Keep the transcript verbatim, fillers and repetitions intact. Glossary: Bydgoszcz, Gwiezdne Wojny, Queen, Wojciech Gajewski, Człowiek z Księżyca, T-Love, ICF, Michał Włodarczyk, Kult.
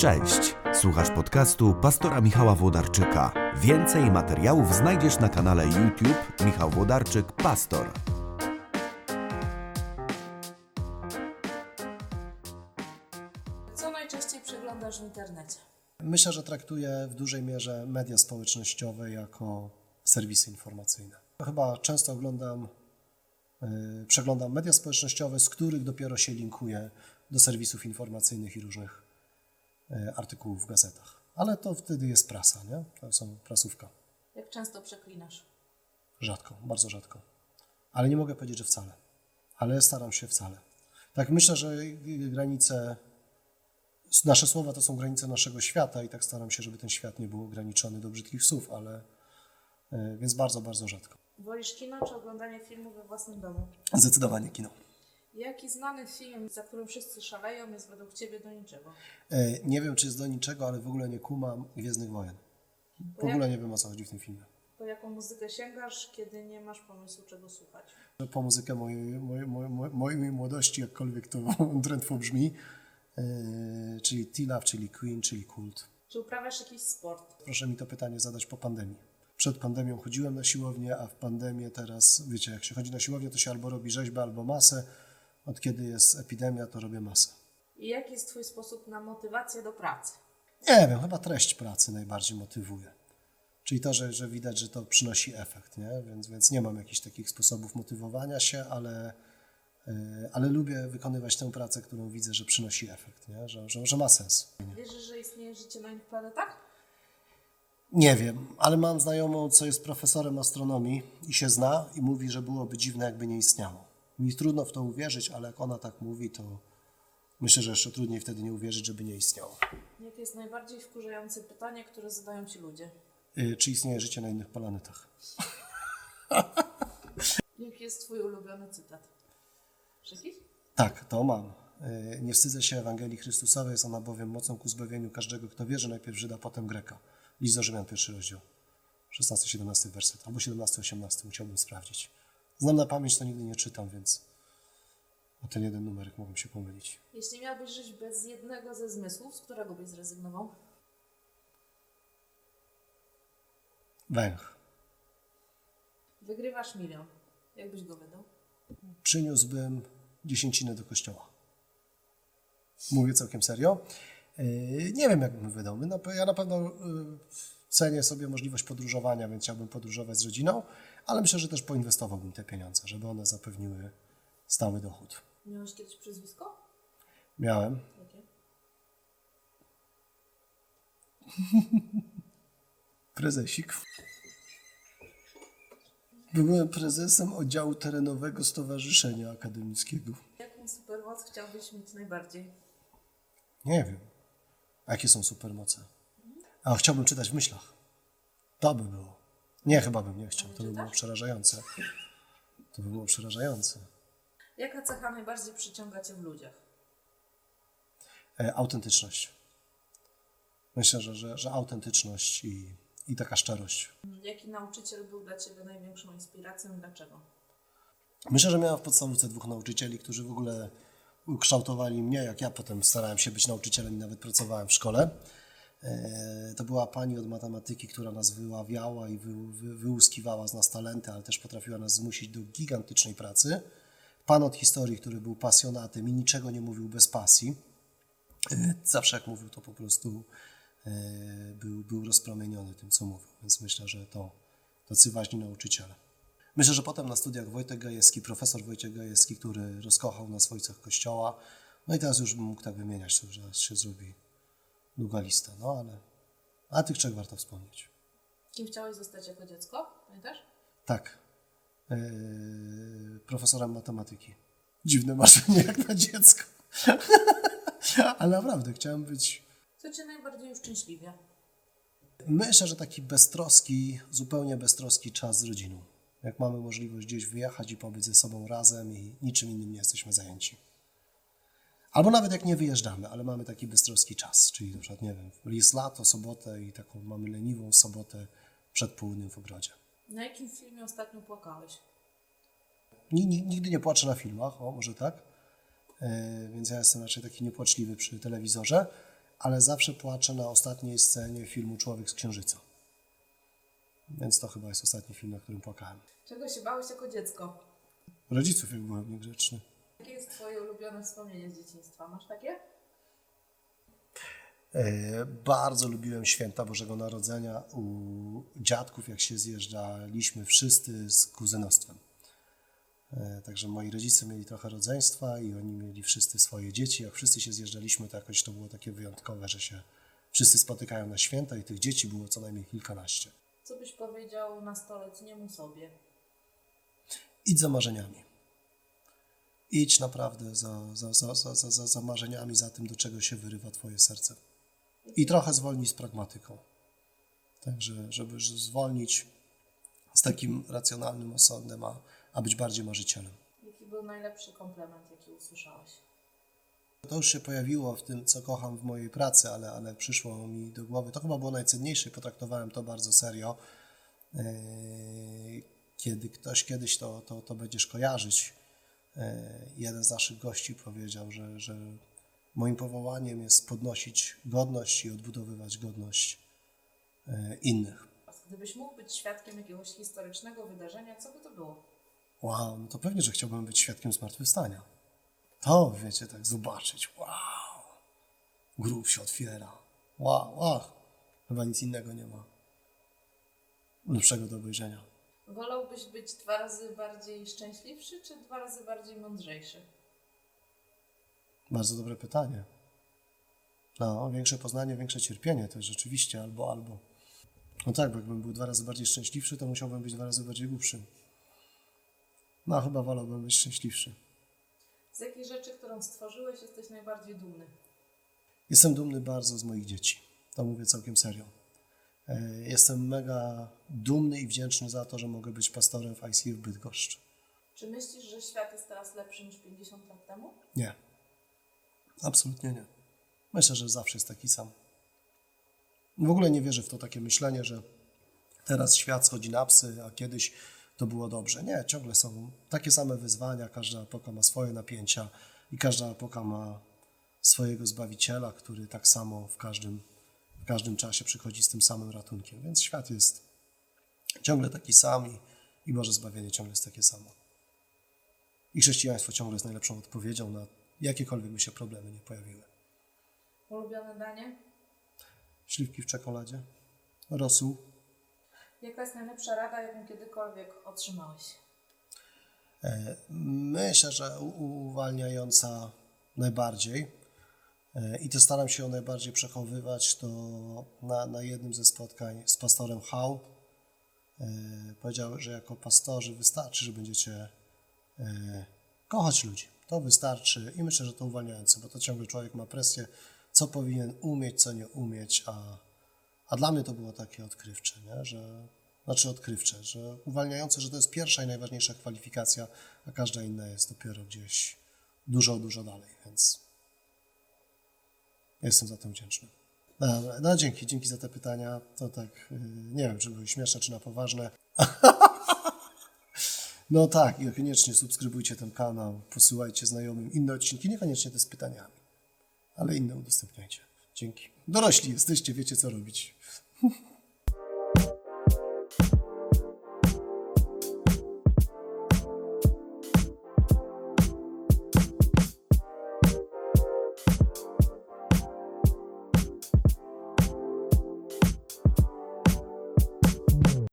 Cześć! Słuchasz podcastu pastora Michała Włodarczyka. Więcej materiałów znajdziesz na kanale YouTube Michał Włodarczyk, pastor. Co najczęściej przeglądasz w internecie? Myślę, że traktuję w dużej mierze media społecznościowe jako serwisy informacyjne. Chyba często oglądam, yy, przeglądam media społecznościowe, z których dopiero się linkuję do serwisów informacyjnych i różnych artykułów w gazetach. Ale to wtedy jest prasa, nie? To są prasówka. Jak często przeklinasz? Rzadko, bardzo rzadko. Ale nie mogę powiedzieć, że wcale. Ale staram się wcale. Tak myślę, że granice, nasze słowa to są granice naszego świata i tak staram się, żeby ten świat nie był ograniczony do brzydkich słów, ale więc bardzo, bardzo rzadko. Wolisz kino czy oglądanie filmu we własnym domu? Zdecydowanie kino. Jaki znany film, za którym wszyscy szaleją, jest według Ciebie do niczego? E, nie wiem, czy jest do niczego, ale w ogóle nie kumam Gwiezdnych Wojen. W jak... ogóle nie wiem, o co chodzi w tym filmie. Po jaką muzykę sięgasz, kiedy nie masz pomysłu, czego słuchać? Po muzykę mojej, mojej, mojej, mojej młodości, jakkolwiek to drętwo brzmi, e, czyli T-Love, czyli Queen, czyli Kult. Czy uprawiasz jakiś sport? Proszę mi to pytanie zadać po pandemii. Przed pandemią chodziłem na siłownię, a w pandemię teraz, wiecie, jak się chodzi na siłownię, to się albo robi rzeźbę, albo masę. Od kiedy jest epidemia, to robię masę. I jaki jest Twój sposób na motywację do pracy? Nie wiem, chyba treść pracy najbardziej motywuje. Czyli to, że, że widać, że to przynosi efekt, nie? Więc, więc nie mam jakichś takich sposobów motywowania się, ale, yy, ale lubię wykonywać tę pracę, którą widzę, że przynosi efekt, nie? Że, że, że ma sens. Wierzysz, że istnieje życie na innych planetach? Nie wiem, ale mam znajomą, co jest profesorem astronomii i się zna i mówi, że byłoby dziwne, jakby nie istniało. Mi trudno w to uwierzyć, ale jak ona tak mówi, to myślę, że jeszcze trudniej wtedy nie uwierzyć, żeby nie istniało. Jakie jest najbardziej wkurzające pytanie, które zadają Ci ludzie? Yy, czy istnieje życie na innych planetach? Jaki jest Twój ulubiony cytat? Wszystkich? Tak, to mam. Yy, nie wstydzę się Ewangelii Chrystusowej, jest ona bowiem mocą ku zbawieniu każdego, kto wierzy, najpierw Żyda, potem Greka. List do Rzymian, pierwszy rozdział, szesnasty siedemnasty werset, albo siedemnasty osiemnasty, musiałbym sprawdzić. Znam na pamięć, to nigdy nie czytam, więc o ten jeden numerek mogłem się pomylić. Jeśli miałbyś żyć bez jednego ze zmysłów, z którego byś zrezygnował? Węch. Wygrywasz milion. Jak byś go wydał? Przyniósłbym dziesięcinę do kościoła. Mówię całkiem serio. Nie wiem, jakbym wydał. Ja na pewno cenię sobie możliwość podróżowania, więc chciałbym podróżować z rodziną, ale myślę, że też poinwestowałbym te pieniądze, żeby one zapewniły stały dochód. Miałeś kiedyś przyzwisko? Miałem. Jakie? Prezesik. Byłem prezesem oddziału terenowego Stowarzyszenia Akademickiego. Jaką supermoc chciałbyś mieć najbardziej? Nie wiem. A jakie są supermoce? A chciałbym czytać w myślach. To by było. Nie, chyba bym nie chciał. To by było przerażające. To by było przerażające. Jaka cecha najbardziej przyciąga Cię w ludziach? E, autentyczność. Myślę, że, że, że autentyczność i, i taka szczerość. Jaki nauczyciel był dla Ciebie największą inspiracją i dlaczego? Myślę, że miałem w podstawówce dwóch nauczycieli, którzy w ogóle kształtowali mnie, jak ja potem starałem się być nauczycielem i nawet pracowałem w szkole. To była pani od matematyki, która nas wyławiała i wy, wy, wyłuskiwała z nas talenty, ale też potrafiła nas zmusić do gigantycznej pracy. Pan od historii, który był pasjonatem i niczego nie mówił bez pasji. Zawsze jak mówił, to po prostu był, był rozpromieniony tym, co mówił. Więc myślę, że to tacy ważni nauczyciele. Myślę, że potem na studiach Wojtek Gajewski, profesor Wojciech Gajewski, który rozkochał nas w ojcach Kościoła. No i teraz już bym mógł tak wymieniać, to już się zrobi długa lista, no ale a tych trzech warto wspomnieć. Kim chciałeś zostać jako dziecko? Pamiętasz? Tak. Eee, profesorem matematyki. Dziwne marzenie jak na dziecko. Ale naprawdę chciałem być... Co Cię najbardziej uszczęśliwia? Myślę, że taki beztroski, zupełnie beztroski czas z rodziną. Jak mamy możliwość gdzieś wyjechać i pobyć ze sobą razem i niczym innym nie jesteśmy zajęci. Albo nawet jak nie wyjeżdżamy, ale mamy taki beztroski czas, czyli na przykład, nie wiem, jest lato, sobotę i taką mamy leniwą sobotę przed południem w ogrodzie. Na jakim filmie ostatnio płakałeś? Nigdy nie płaczę na filmach, o może tak, e, więc ja jestem raczej taki niepłaczliwy przy telewizorze, ale zawsze płaczę na ostatniej scenie filmu Człowiek z Księżyca. Więc to chyba jest ostatni film, na którym płakałem. Czego się bałeś jako dziecko? Rodziców, jak byłem niegrzeczny. Jakie jest twoje ulubione wspomnienie z dzieciństwa? Masz takie? E, bardzo lubiłem święta Bożego Narodzenia u dziadków, jak się zjeżdżaliśmy wszyscy z kuzynostwem. E, także moi rodzice mieli trochę rodzeństwa i oni mieli wszyscy swoje dzieci. Jak wszyscy się zjeżdżaliśmy, to jakoś to było takie wyjątkowe, że się wszyscy spotykają na święta i tych dzieci było co najmniej kilkanaście. Co byś powiedział nastoletniemu sobie? Idź za marzeniami. Idź naprawdę za, za, za, za, za, za marzeniami, za tym, do czego się wyrywa twoje serce. I trochę zwolnij z pragmatyką. Także, żeby zwolnić z takim racjonalnym osądem, a, a być bardziej marzycielem. Jaki był najlepszy komplement, jaki usłyszałeś? To już się pojawiło w tym, co kocham w mojej pracy, ale, ale przyszło mi do głowy. To chyba było najcenniejsze, potraktowałem to bardzo serio. Kiedy ktoś kiedyś to, to, to będziesz kojarzyć. Jeden z naszych gości powiedział, że, że moim powołaniem jest podnosić godność i odbudowywać godność innych. A gdybyś mógł być świadkiem jakiegoś historycznego wydarzenia, co by to było? Wow, no to pewnie, że chciałbym być świadkiem zmartwychwstania. To, wiecie, tak zobaczyć, wow, grób się otwiera, wow, wow, chyba nic innego nie ma lepszego do obejrzenia. Wolałbyś być dwa razy bardziej szczęśliwszy, czy dwa razy bardziej mądrzejszy? Bardzo dobre pytanie. No, większe poznanie, większe cierpienie to jest rzeczywiście albo, albo. No tak, bo jakbym był dwa razy bardziej szczęśliwszy, to musiałbym być dwa razy bardziej głupszy. No, chyba wolałbym być szczęśliwszy. Z jakiej rzeczy, którą stworzyłeś, jesteś najbardziej dumny? Jestem dumny bardzo z moich dzieci. To mówię całkiem serio. Jestem mega dumny i wdzięczny za to, że mogę być pastorem w I C F w Bydgoszcz. Czy myślisz, że świat jest teraz lepszy niż pięćdziesiąt lat temu? Nie. Absolutnie nie. Myślę, że zawsze jest taki sam. W ogóle nie wierzę w to takie myślenie, że teraz świat schodzi na psy, a kiedyś to było dobrze. Nie, ciągle są takie same wyzwania, każda epoka ma swoje napięcia i każda epoka ma swojego Zbawiciela, który tak samo w każdym, w każdym czasie przychodzi z tym samym ratunkiem. Więc świat jest ciągle taki sam i, i Boże zbawienie ciągle jest takie samo. I chrześcijaństwo ciągle jest najlepszą odpowiedzią na jakiekolwiek by się problemy nie pojawiły. Ulubione danie? Śliwki w czekoladzie, rosół. Jaka jest najlepsza rada, jaką kiedykolwiek otrzymałeś? Myślę, że uwalniająca najbardziej i to staram się ją najbardziej przechowywać, to na, na jednym ze spotkań z pastorem Hał powiedział, że jako pastorzy wystarczy, że będziecie kochać ludzi. To wystarczy i myślę, że to uwalniające, bo to ciągle człowiek ma presję, co powinien umieć, co nie umieć, a A dla mnie to było takie odkrywcze, nie? Że, znaczy odkrywcze, że uwalniające, że to jest pierwsza i najważniejsza kwalifikacja, a każda inna jest dopiero gdzieś dużo, dużo dalej, więc jestem za to wdzięczny. No, no dzięki, dzięki za te pytania. To tak, yy, nie wiem, czy były śmieszne, czy na poważne. No tak, i koniecznie subskrybujcie ten kanał, posyłajcie znajomym inne odcinki, niekoniecznie te z pytaniami, ale inne udostępniajcie. Dzięki. Dorośli jesteście, wiecie co robić.